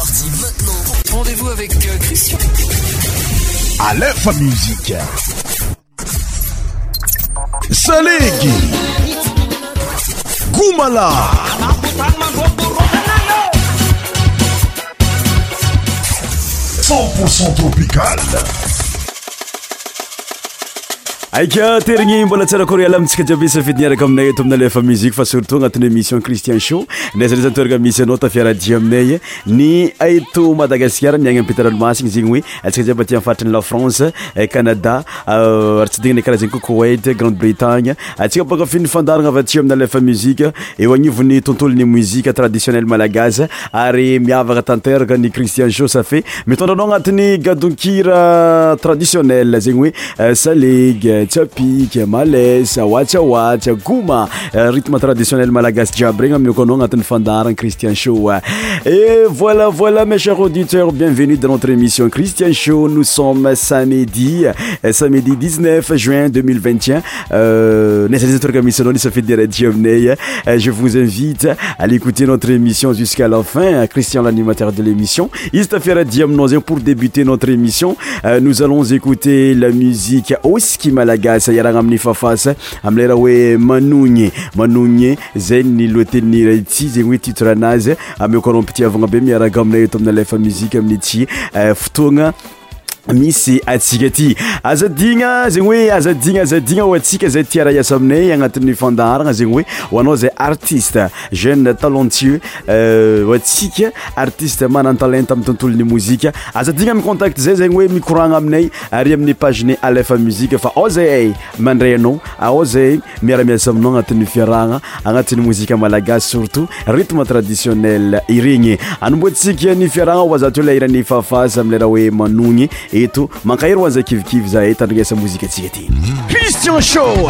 parti maintenant. Rendez-vous avec Christian. Alefa Music. Salegi. Goumala. Cent % tropical. Aïka, terigny, bon attaque à Korea, l'âme, c'est que j'ai vu ce finir comme n'est tombé l'Alefa Music, face surtout à ton émission Christian Show, n'est-ce pas, tu organises notre fière à Diomney, ni Aïto Madagascar, n'y a un Peter Almasing, Zingui, est-ce que j'ai battu en fait la France, Canada, Artidin et Karazinko, Kuwait, Grande-Bretagne, est-ce que pas fin fandar avec Diom l'Alefa Music, et on y venait tantôt les musiques traditionnelles malagazes, Ari, Miava, Tanter, Gani Christian Show, ça fait, mais ton nom à tenir Gadunkira traditionnel, Zingui, Salig, Tchapik, Malais, Wacha Wacha, Gouma, rythme traditionnel malagas Djabringa, Miokonon, Aten Fandar, Christian Show. Et voilà, voilà mes chers auditeurs, bienvenue dans notre émission Christian Show. Nous sommes samedi 19 juin 2021. Je vous invite à l'écouter notre émission jusqu'à la fin. Christian, l'animateur de l'émission, Istafira Diamnose, pour débuter notre émission, nous allons écouter la musique Oski Malais. Malagasy yaranga amin'ny fafasa amlera hoe manunye zay ny loateny ray ity zegny hoe titranazy amekorompitivagna be miaraka aminay eto amin'ny Alefa Music amin'ny ity fotoagna misy atsika ity azadinga zegny hoe azadinga ho atsika zay tiara iasa aminay agnatin'ny fandaharagna zegny hoe ho anao zay artiste jeune talentueux ho atsika artiste manana talent amin'ny tontolon'ny mozika azadinga amin'ny contact zay zegny hoe mikoragna aminay ary amin'ny pageny Alefa Music fa ao zay mandray anao ao zay miara-miasa aminao agnatin'ny fiarahagna agnatin'ny mozika malagasy surtout rythme traditionnel irigny anombotsika ny fiarahagna ho azatolay irany fafaza amin'ny raha hoe manogny. Et tout, manquer ou anza kiv zae, t'adresse sa musique tigeti. Christian Show.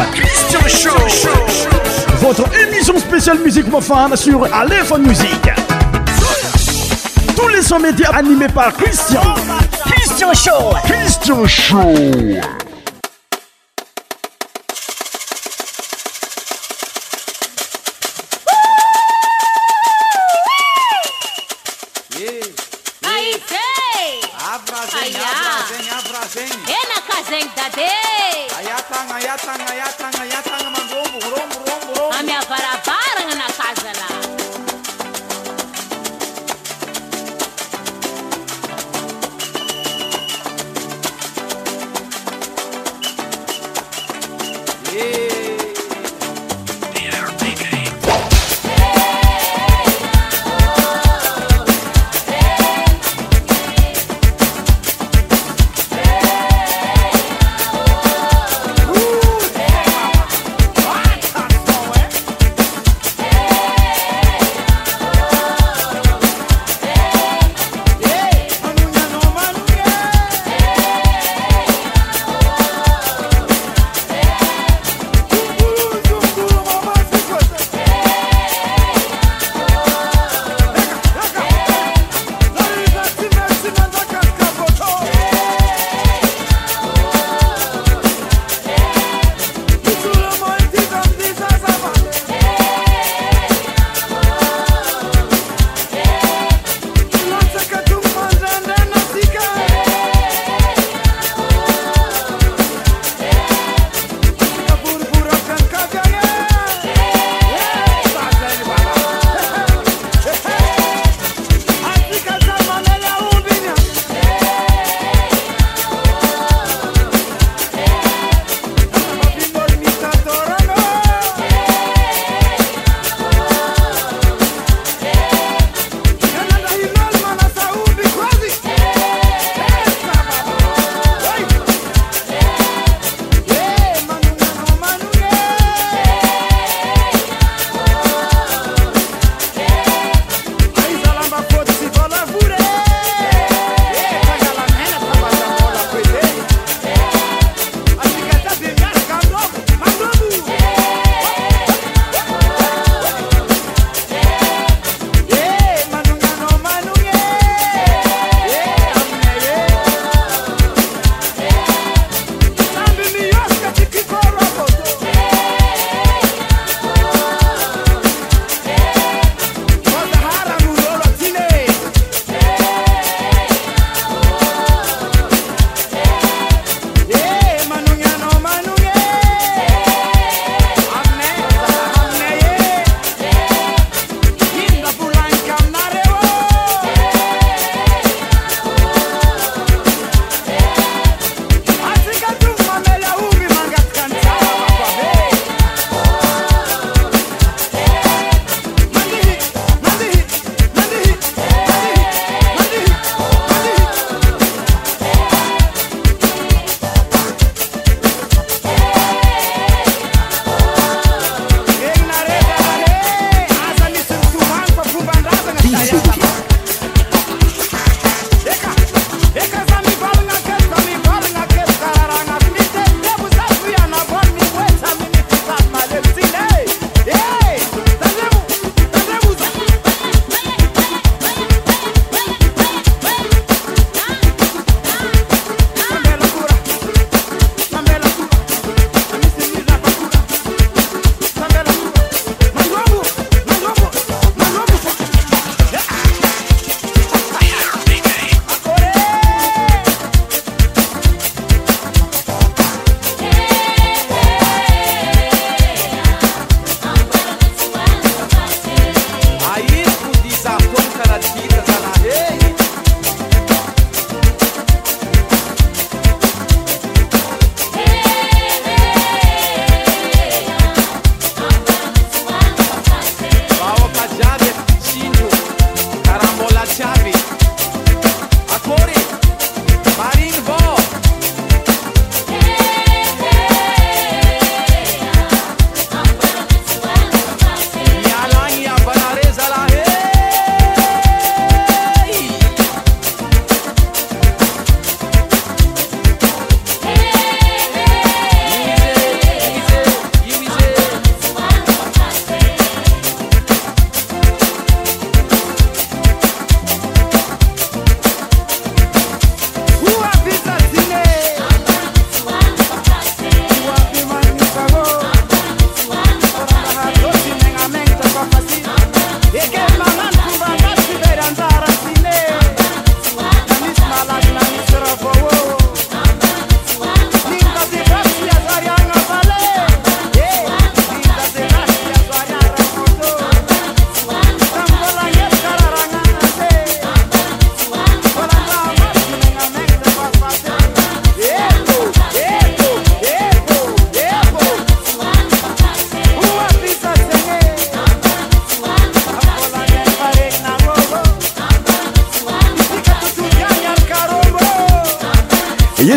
Votre émission spéciale musique mofane sur Alefa Music. Tous les sons médias animés par Christian. Christian Show. Ayatanga mangombo a minha varabara na casa lá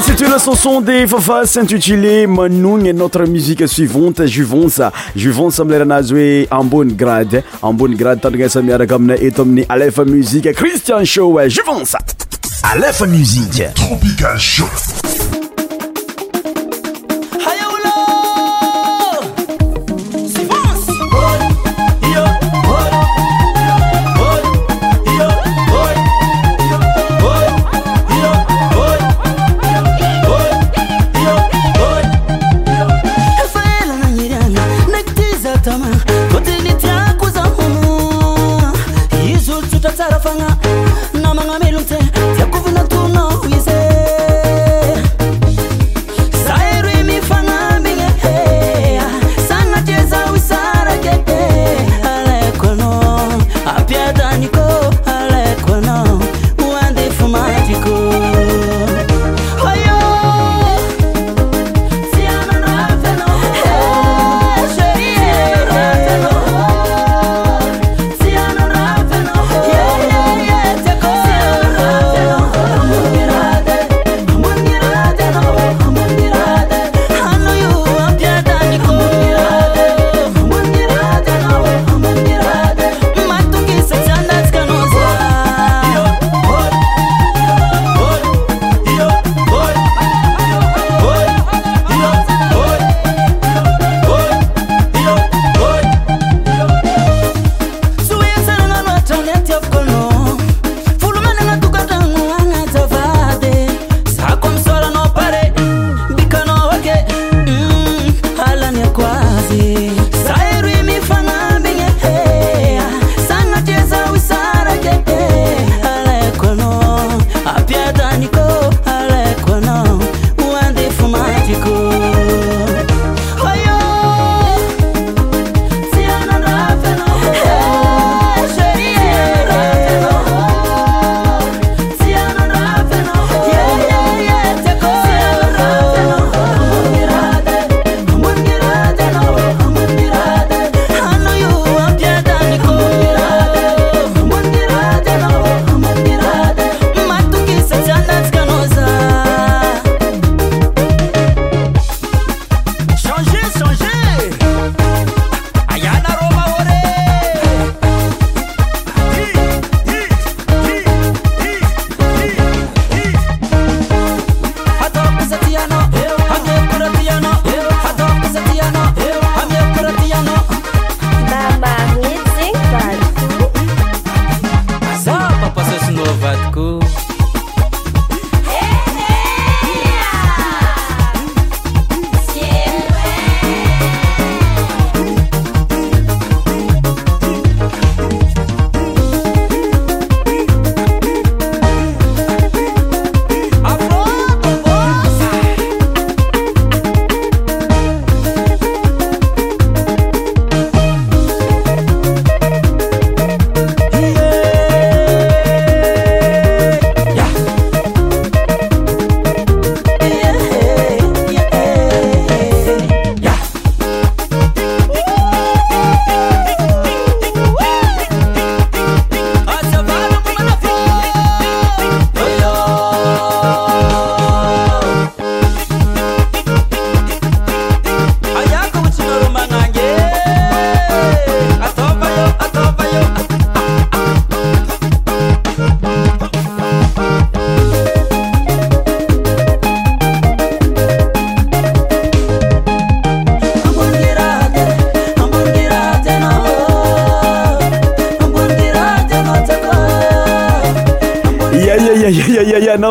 c'était la chanson des Fafa s'intitulée Manoung et notre musique suivante Juvan's semblera nazwe en bonne grade tandis que ça m'y a raccommodé et tomber Alefa Music Christian Show Juvan's Alefa Music Tropical Show.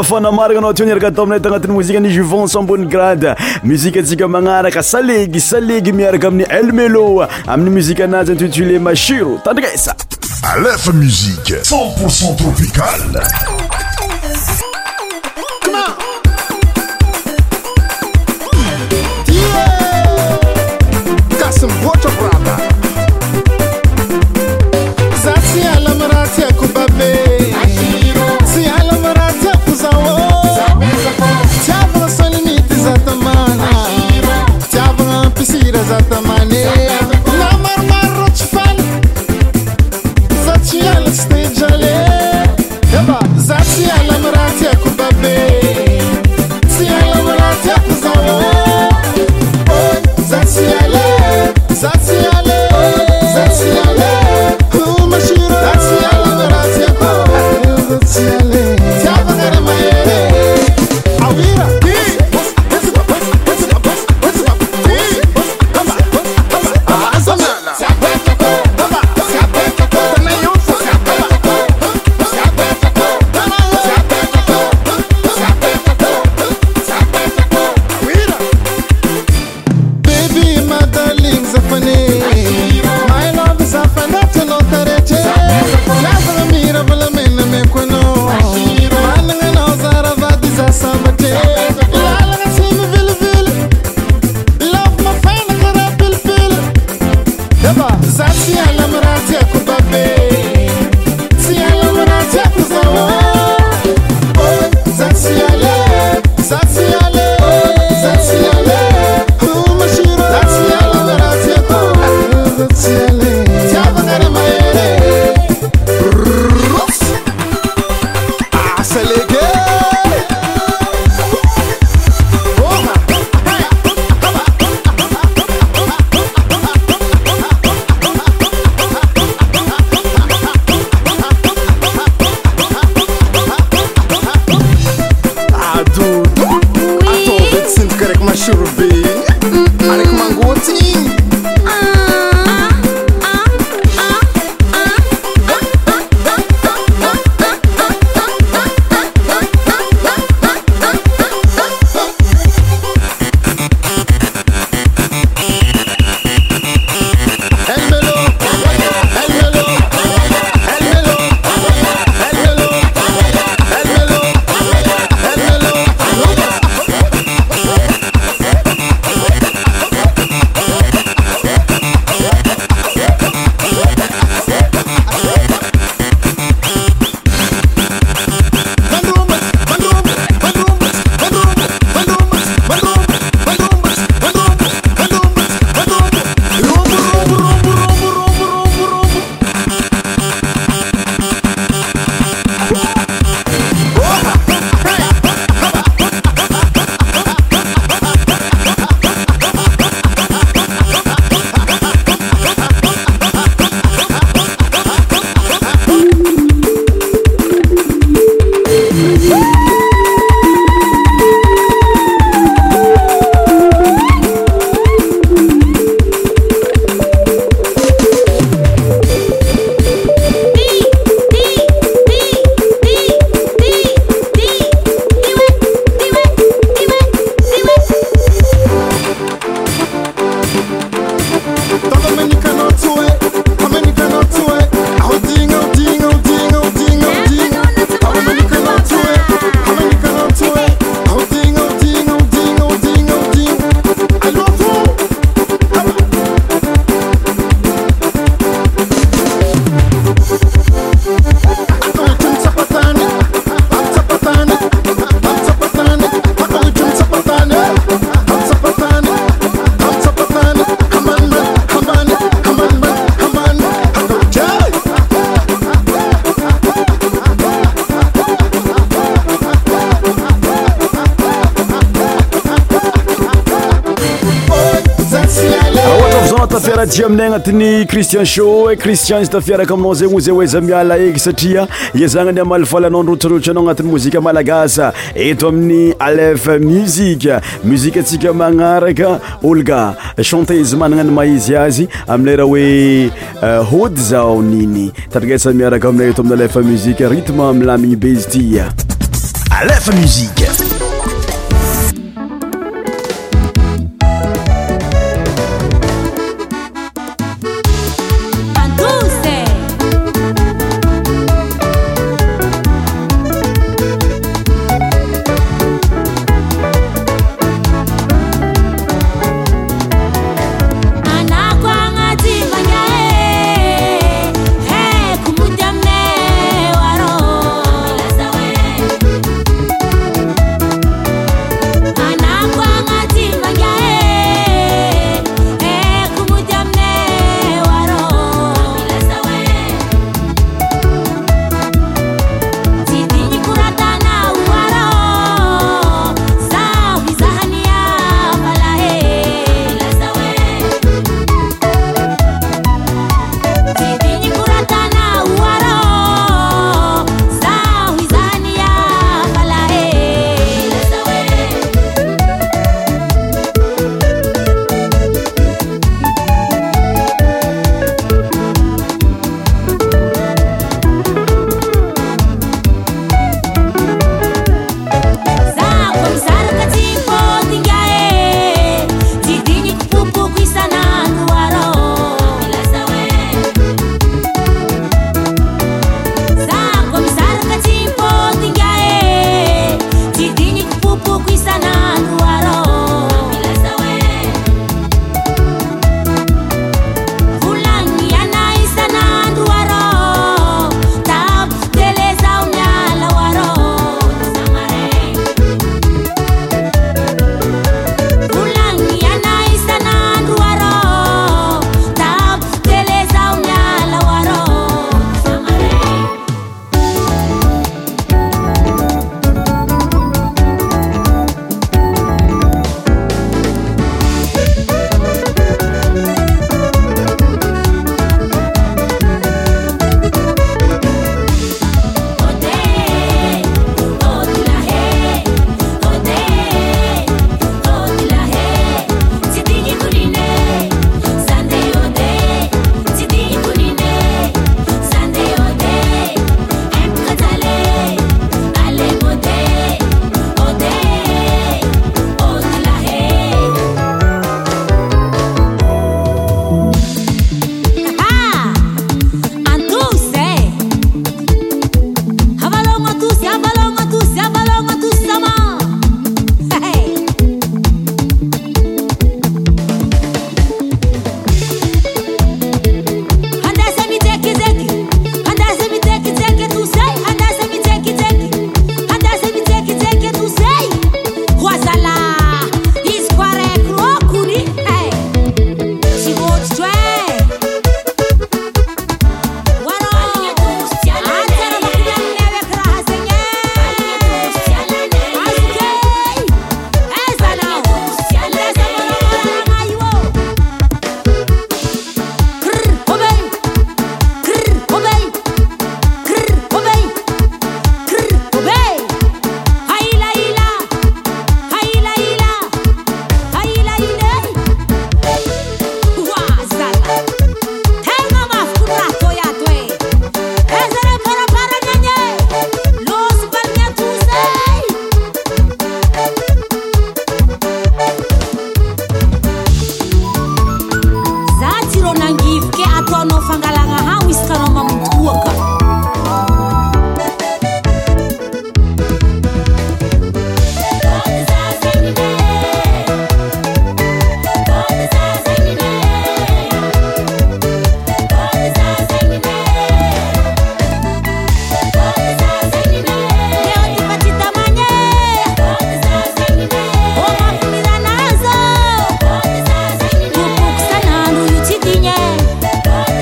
Fanamargano tiony arakato aminay tagnatin'ny mozika ni Juvan's en bonne grade musique atsika magnaraka salegy miaraka amin'ny elmelo amin'ny musique anazy intitulé mashiro tandresa Alefa Music 100% tropicale. Zati ala mrati akubabe. tsy aminay agnatin'ny Christian Show e Christian stafiaraka aminao zegny ozy hoe za miala eky satria iezagna ny amalifalanao rotrotranao agnatin'ny mozika malagasa eto amin'ny Alefa Music. Musique atsika magnaraka Olga chanteuse managna ny maizy azy aminay raha hoe hody zao niny tadrigesa miaraka aminay eto amin'ny Alefa Music rythme amlamigny base tia Alefa Music.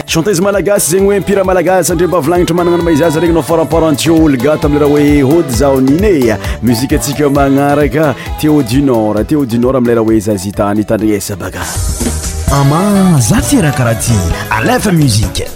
Chanteuse malagasy zegny hoe impira malagasy andreo bavlagnitry managna maizy azy regny no faramparanty Olga tamle raha hoe hody zao nine musique atsika magnaraka Théo du Nord amle raha hoe zazitany tandresa baga Ama Zatira Karati, Alefa Music.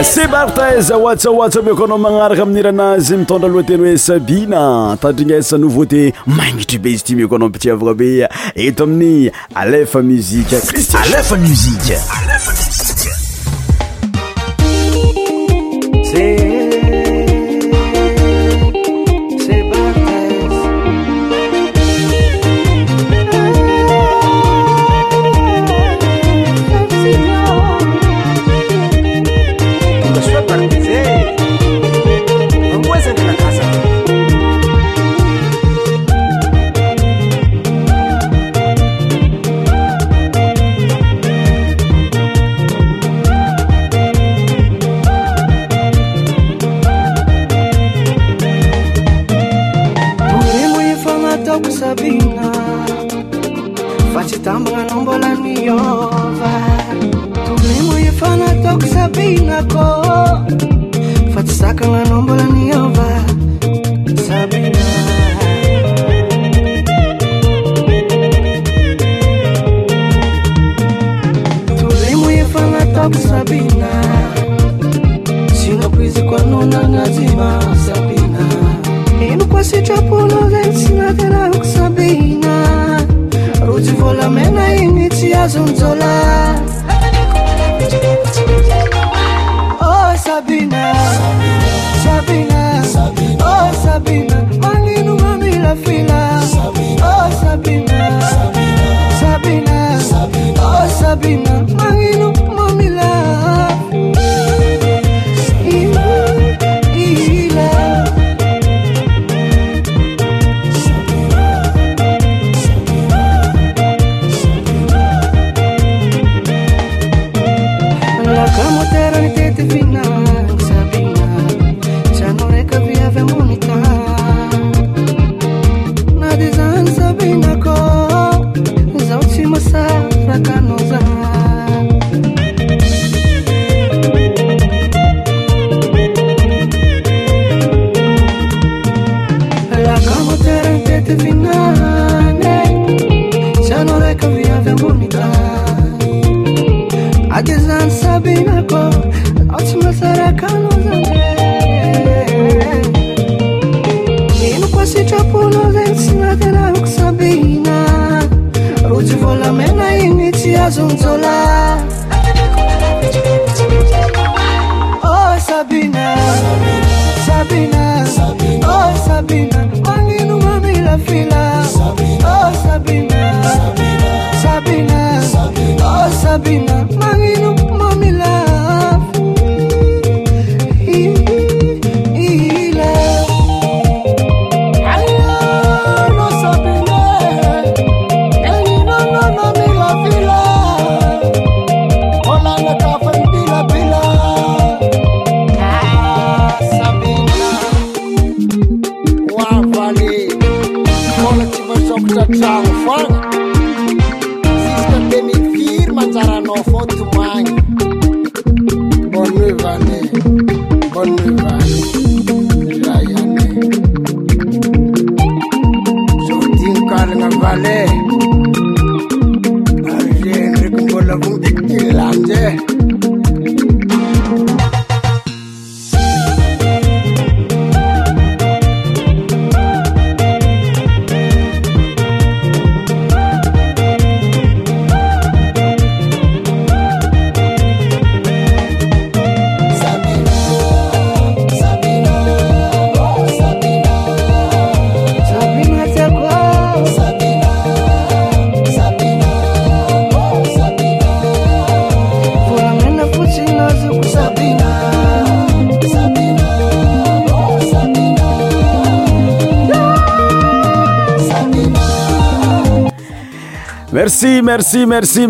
Si Bartez, what's up, yoko mangaraka miniranazi mitondra loatenwe Sabina, tandrigna sa nouveauté, magnitude estime yoko no petit avrabe, et tomni Alefa Music, Alefa Music.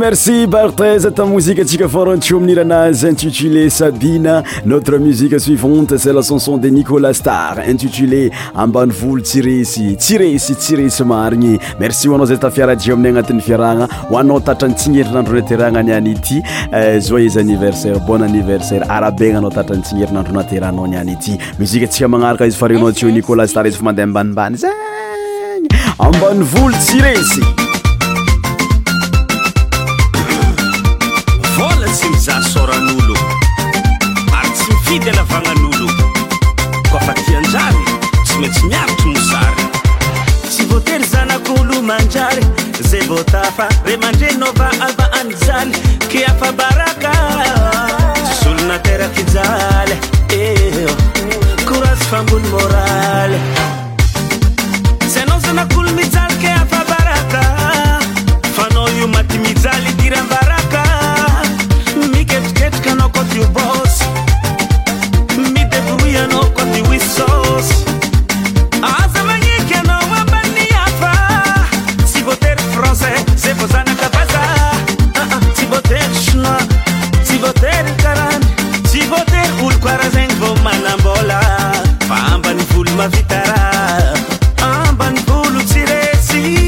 Merci Barthez, ta musique intitulée Sabina. Notre musique suivante, c'est la chanson de Nicolas Star intitulée Ambanvul Tiresi Marigny. Merci wano zeta fiara diomne ngatin fiaranga wano tatantingir nandro leteranga nyaniti. Joyeux anniversaire, bon anniversaire arabenga no tatantingir nandro naterano nyaniti. Musique tika mangarka isfarino tio Nicolas Star isfumandembanban zeng Ambanvul Tiresi. Simsa soranulu Arts midy alafagnan'olo koa fatianjary tsy maintsy miaritry mosary tsy voatery zanak'olo manjary zay voatafa re mandrenova alba anjaly ke afa baraka tsy olona teraky jaly eo korazy fambony moraly zay anao zanak'olo mijaly ke afa baraka fanao io maty mijaly dirambaraka miketiketrika anao koty io bôsy midebrouille anao koty io isôsy aza magniky anao ambany hafa tsy voatery français zay vao zanaka baza tsy voatery chinois tsy voatery karany tsy voatery olo karaha zegny vao manambola fa ambany volo mavita raha ambany volo tsy resy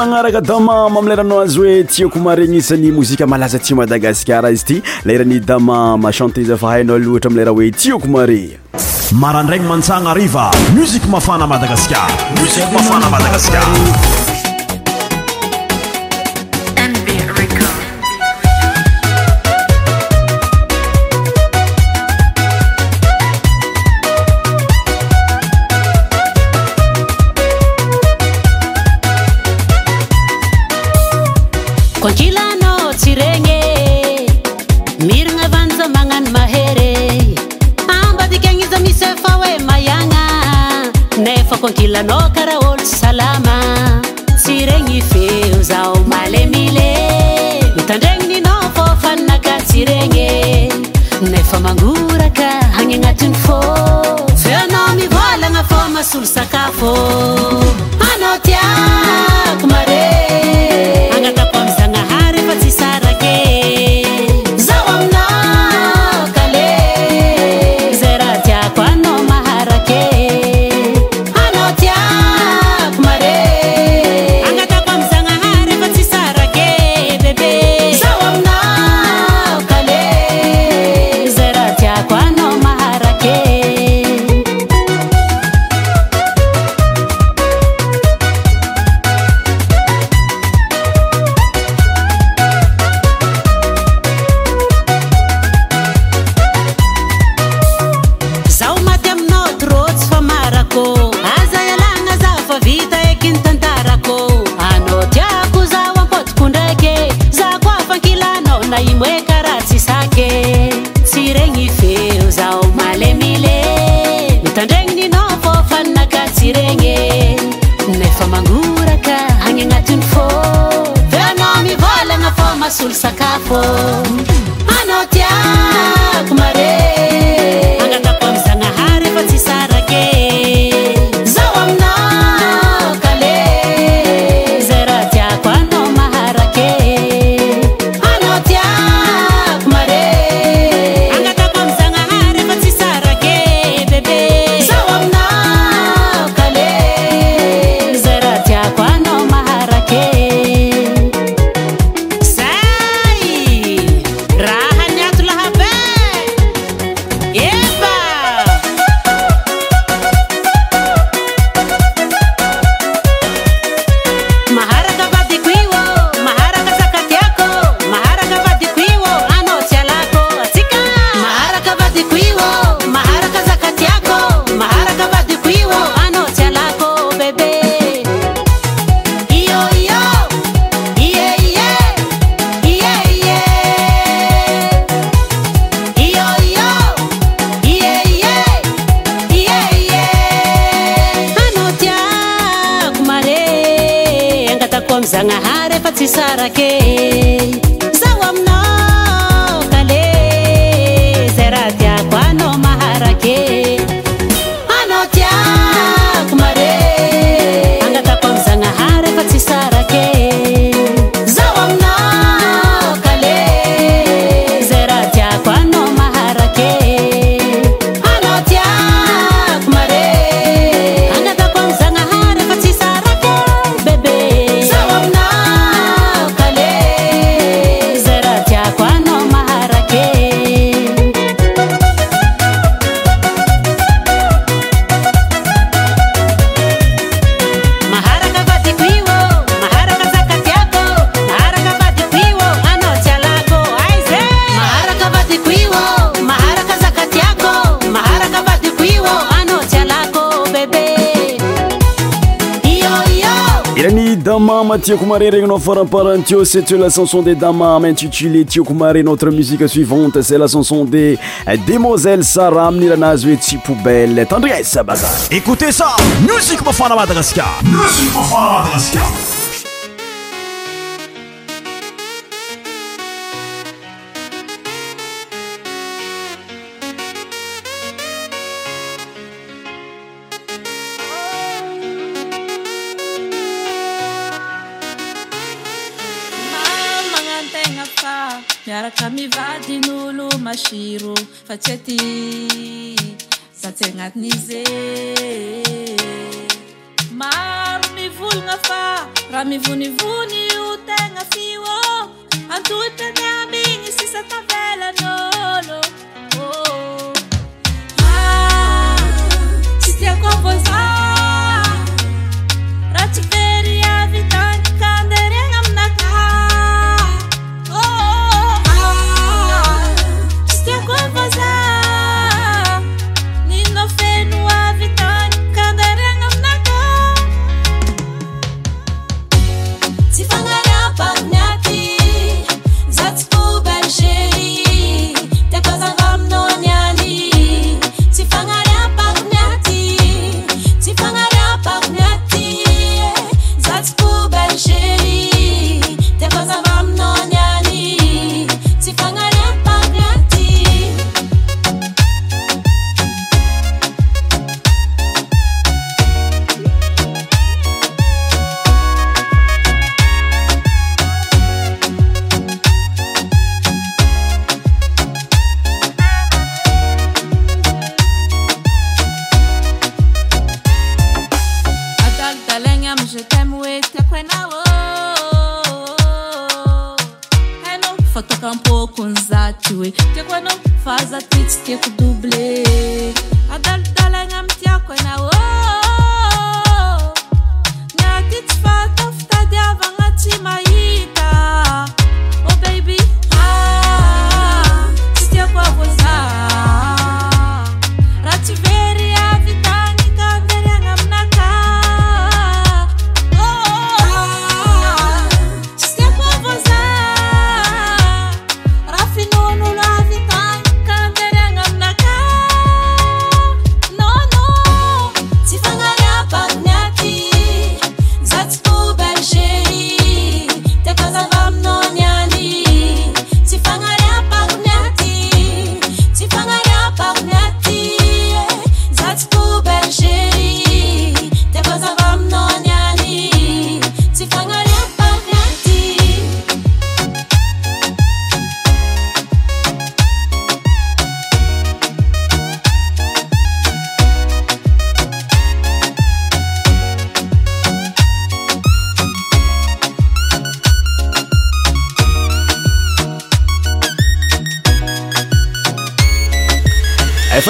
manaraka dama mamlerano azwe tiako maregny sany mozika malaza tsy Madagasikara izy ty lerany dama ma chanteuse fa hainao loatra amlera hoe tiako mare marandragny mantsagna riva musique mafana Madagasikara musique mafana Madagasikara Konjilano tsirenge mirnga van Kila no kara old salama sirengi feuza o male mile mitandeni no fofana ka sirenge nefa mangura ka hanginga tunfo fena mi vola nga foma sul sakafo anotia kumare angata pomsa nga hare pati sarake zawamna kale zeratia kwano maharake Sul sakafo anotia kumare angata pomsa nga hare pati sarake zawamna kale zeratia kwano maharake anotia kumare angata pomsa nga hare pati sarake bebe zawamna kale zeratia kwano maharake. Tio Kumare Regno Foramparantio, c'est la chanson des damas intitulée Tio Kumare. Notre musique suivante, c'est la chanson des Demoiselle Sarah Niranazwe Tipoubelle. Tendresse bazar. Écoutez ça, musique mafana Madagascar. Musique mafana Madagascar. Shiro fatsety zatsegnatnize maro mivolagna fa raha mivonivony o tegna fiwo antotrany aminy sisa tavelan'olo oh ah tsy tiako voza raha tsy very avy tany kanderegna aminakaha. Ti fanara pagnati, zat scuba chérie. Tieko no faz a tweet tieko duble. Adal dala ngam tieko na oh. Na kit fat of tadia vangati maita. Oh baby, ah, tieko awosa. Rativeri avitani kaveri ngam naka. Oh, tieko awosa.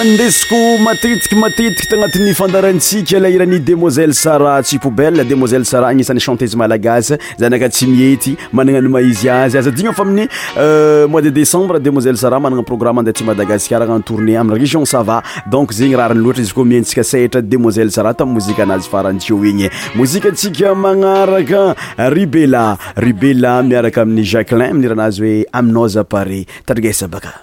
Fandesiko matetiky tagnatin'ny fandarantsika la irani Demoiselle Sarah Tsipobelle. Demoiselle Sarah agnisan'ny chanteuse malagasy zanaka tsy mihety managna ny maizy azy aza digna fa amin'ny mois de décembre Demoiselle Sarah managna programme andeha tsy Madagascar agna tournée amin'ny région Sava. Donc zegny raha ny loatra izy ko mientsika setra Demoiselle Sarah ta mozika anazy farantio igny. Mozika tsika magnaraka Ribella miaraka amin'ny Jacqueline miranazy hoe amnoza Paris targesa baka.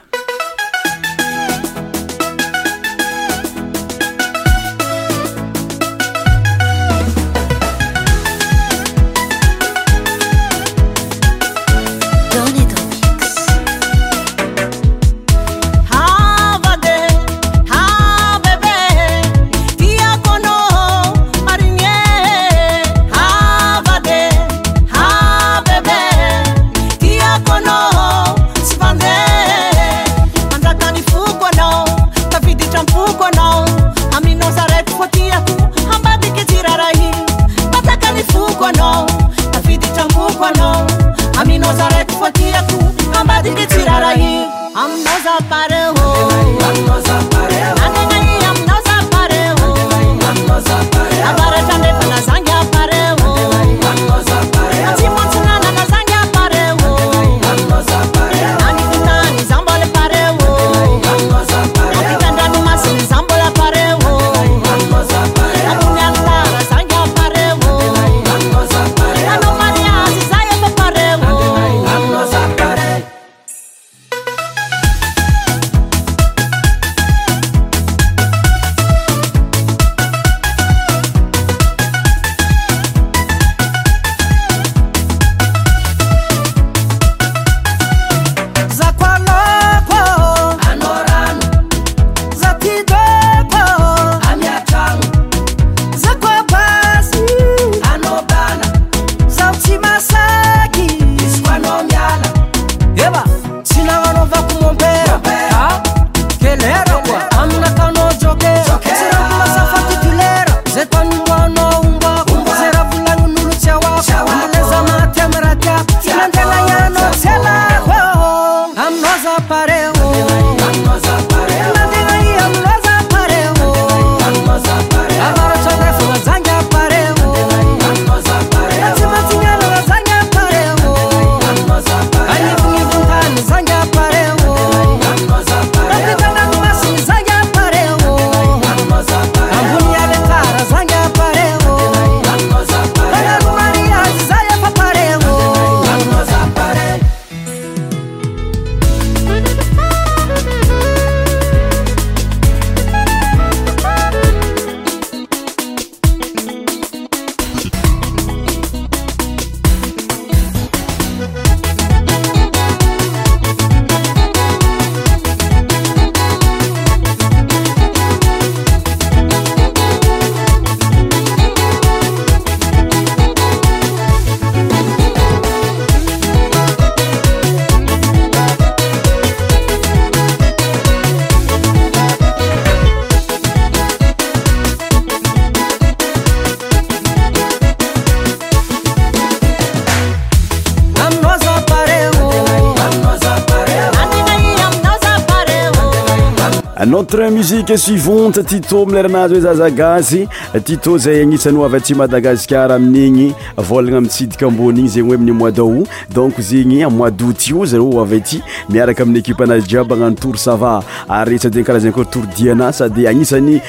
Notre musique suivante, Tito Mlernazo Zazagasy, Tito zay agnisan'ny avy aty Madagascar amin'igny volagna mitsidika ambony igny zegny hoe amin'ny mois d'août. Donc zegny amin'ny mois d'août io zareo avy aty miaraka amin'ny équipe anazy jiaby hagnano tour sava ary sady karazany koa tour diana sady agnisan'ny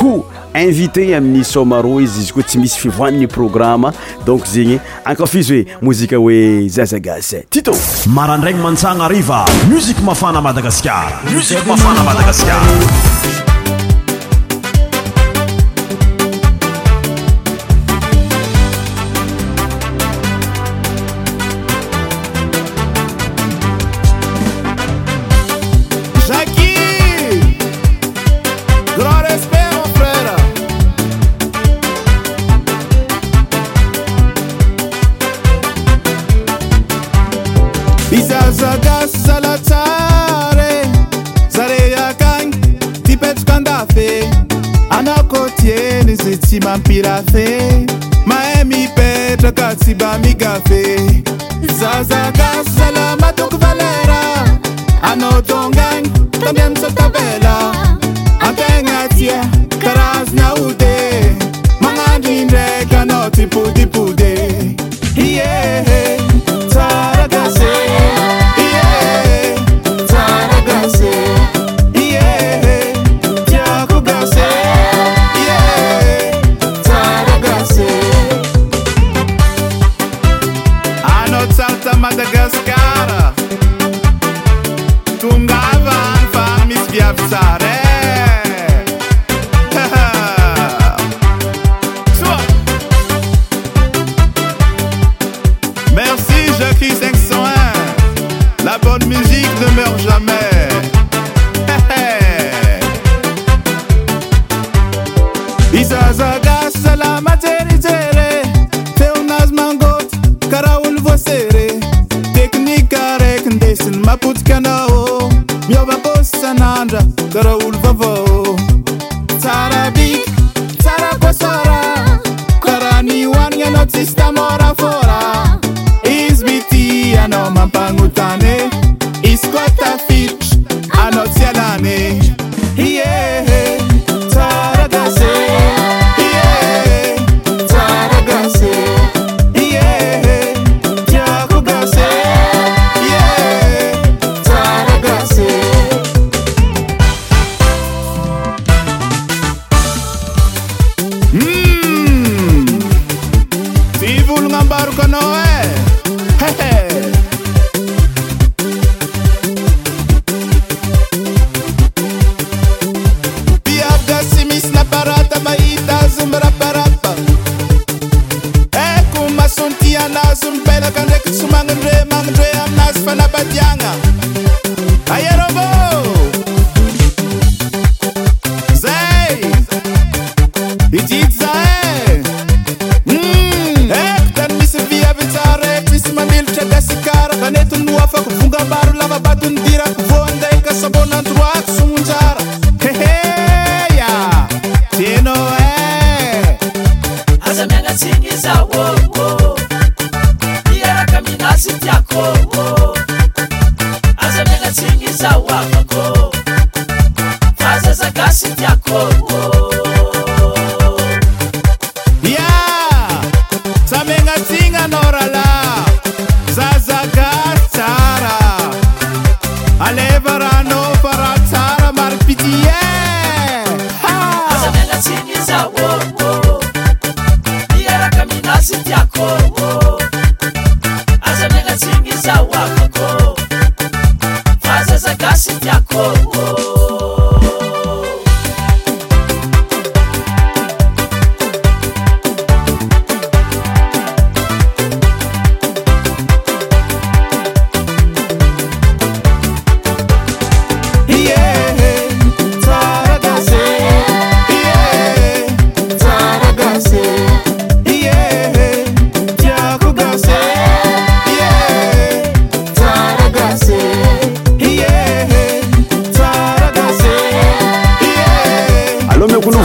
ho invité amin'ny somaro izy izy koa tsy misy fivoan'ny programme. Donc zegny ankafizo hoe mozika hoe Zazagasy Tito marandragny mantsagna ariva musique mafana Madagascar, musique mafana Madagascar. Mampirafe maemi petra katsiba migafe zazaga salama tok valera anotongan tambiam satavela atengatia karazna ude manadindre kanoti pudi pude yeah taragase. Madagascar tungavan famis viapsare merci Jackie 501 la bonne musique ne meurt jamais. Maputkano, Yobakos Sanandra, Karaul Vavo, Tarabik, Tarabosara, Karani one Yanotista Morafora, Isbiti, Anoma Pangutane, Iskota Fitch, Anotialane, yeah, Taragase.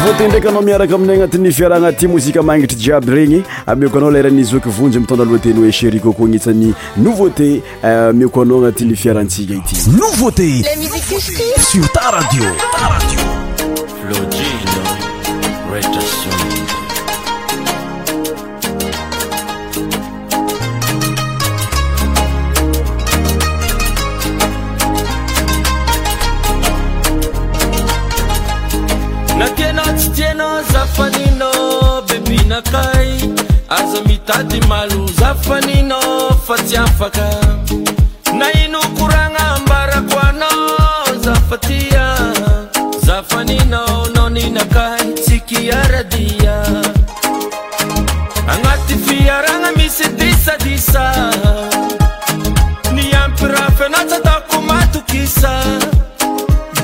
votendraiky anao miaraka aminay agnatin'ny fiarahagna ty mozika magnitry jiaby regny. Amioko anao lera nizoky vonjy mitondra lohateny hoe chéri coco gnitsany nouveauté amioko anao agnatin'ny fiarantsika ity. Nouveauté la musique sur ta radio. Logino Retation. Zafanino, baby nakai, azamitadi malu. Zafanino, fati afaka. Na inu kuranga mbara kwano, zafatia. Zafanino, noni nakai, tiki aradia. Angati fiaranga misi disa disa. Ni ampira fenata takumatu kisa.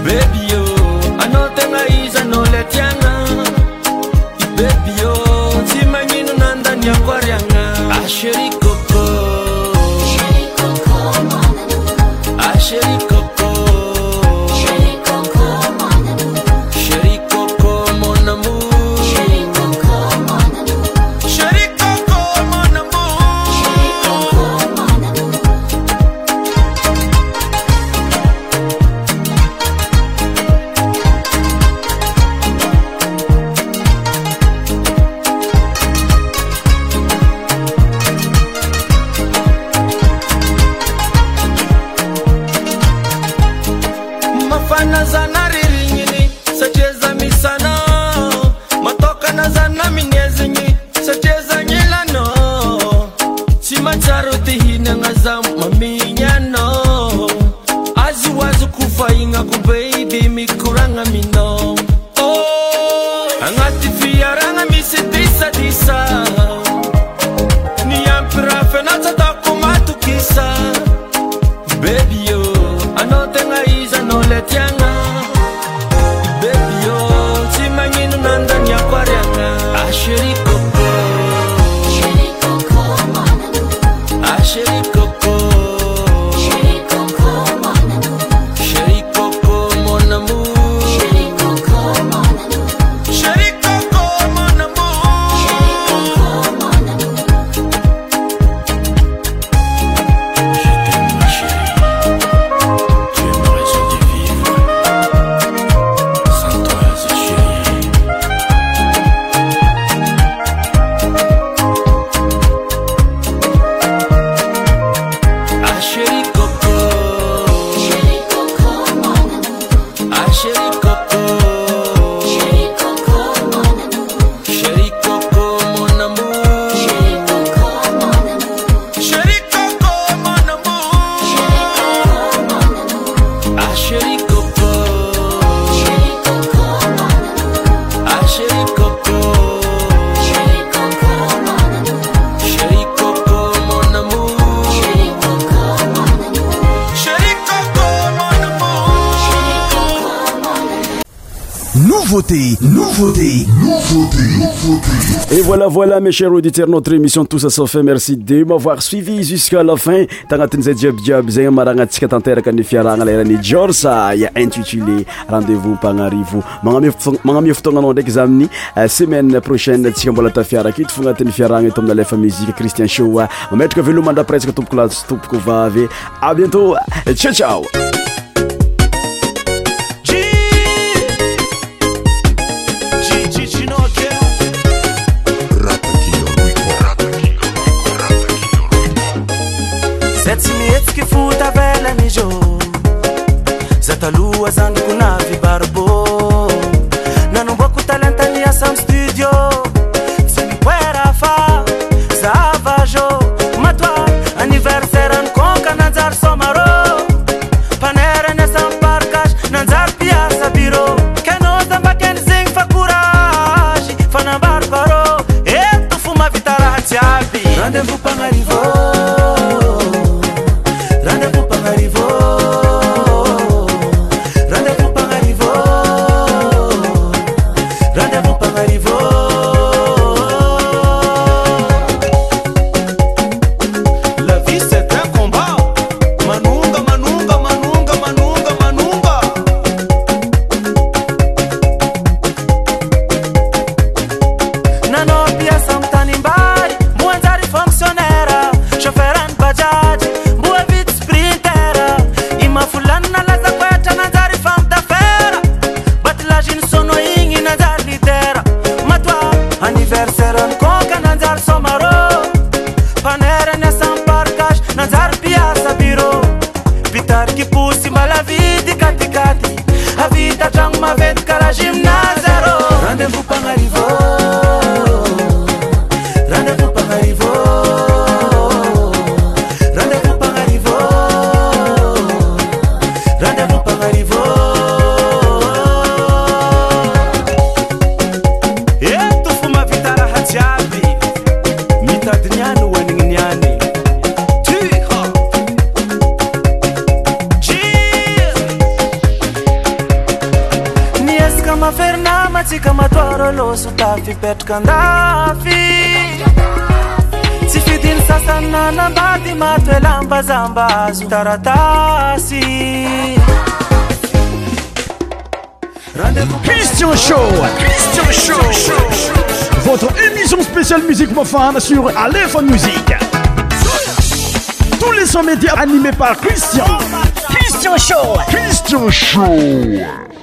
Baby yo, anotenga iza no letiana. Baby, oh, si manino nanda ni akwarianga. Asheri Coco, Asheri Coco, manano. Asheri Coco, Asheri Coco, manano. Asheri Coco, mon amour. Asheri Coco, manano. Asheri Coco, mon amour. Asheri Coco, Nouveauté. Et voilà mes chers auditeurs, notre émission Tous à Sauf. Merci de m'avoir suivi jusqu'à la fin. Tangatiny zay jiaby zegny amaragnantsika tanteraka ny fiarahagna lerany George ya intitulé Rendez-vous Pagnarivo. Magnamia fotoagnanao ndraiky za amin'ny semaine prochaine antsika mbola tafiaraka eto fogna agnatin'ny fiarahagna eto amin'ny Alefa Music Christian Show. Mametraka veloma andrapresaka tompoko latsy tompoko vavy. A bientôt. Ciao ciao. Talua zangu navi barbo na numboko talenta ni asam studio sipera fa savajo matwa anniversaire an konka nanzar somaro panera na sam parkash nanzar pia sabiro kanoza makenzi fakuraji fana barbaro eto fuma vitara tiabi rendez-vous pangarivo. Rendez-vous Maferna matika matoro lo sutafi pet kandafi Sifidin sasana nambati matwelamba zamba zutaratasi Christian Show, Christian Show, votre émission spéciale musique profane sur Alefa Music. Tous les sommets médias animés par Christian Show.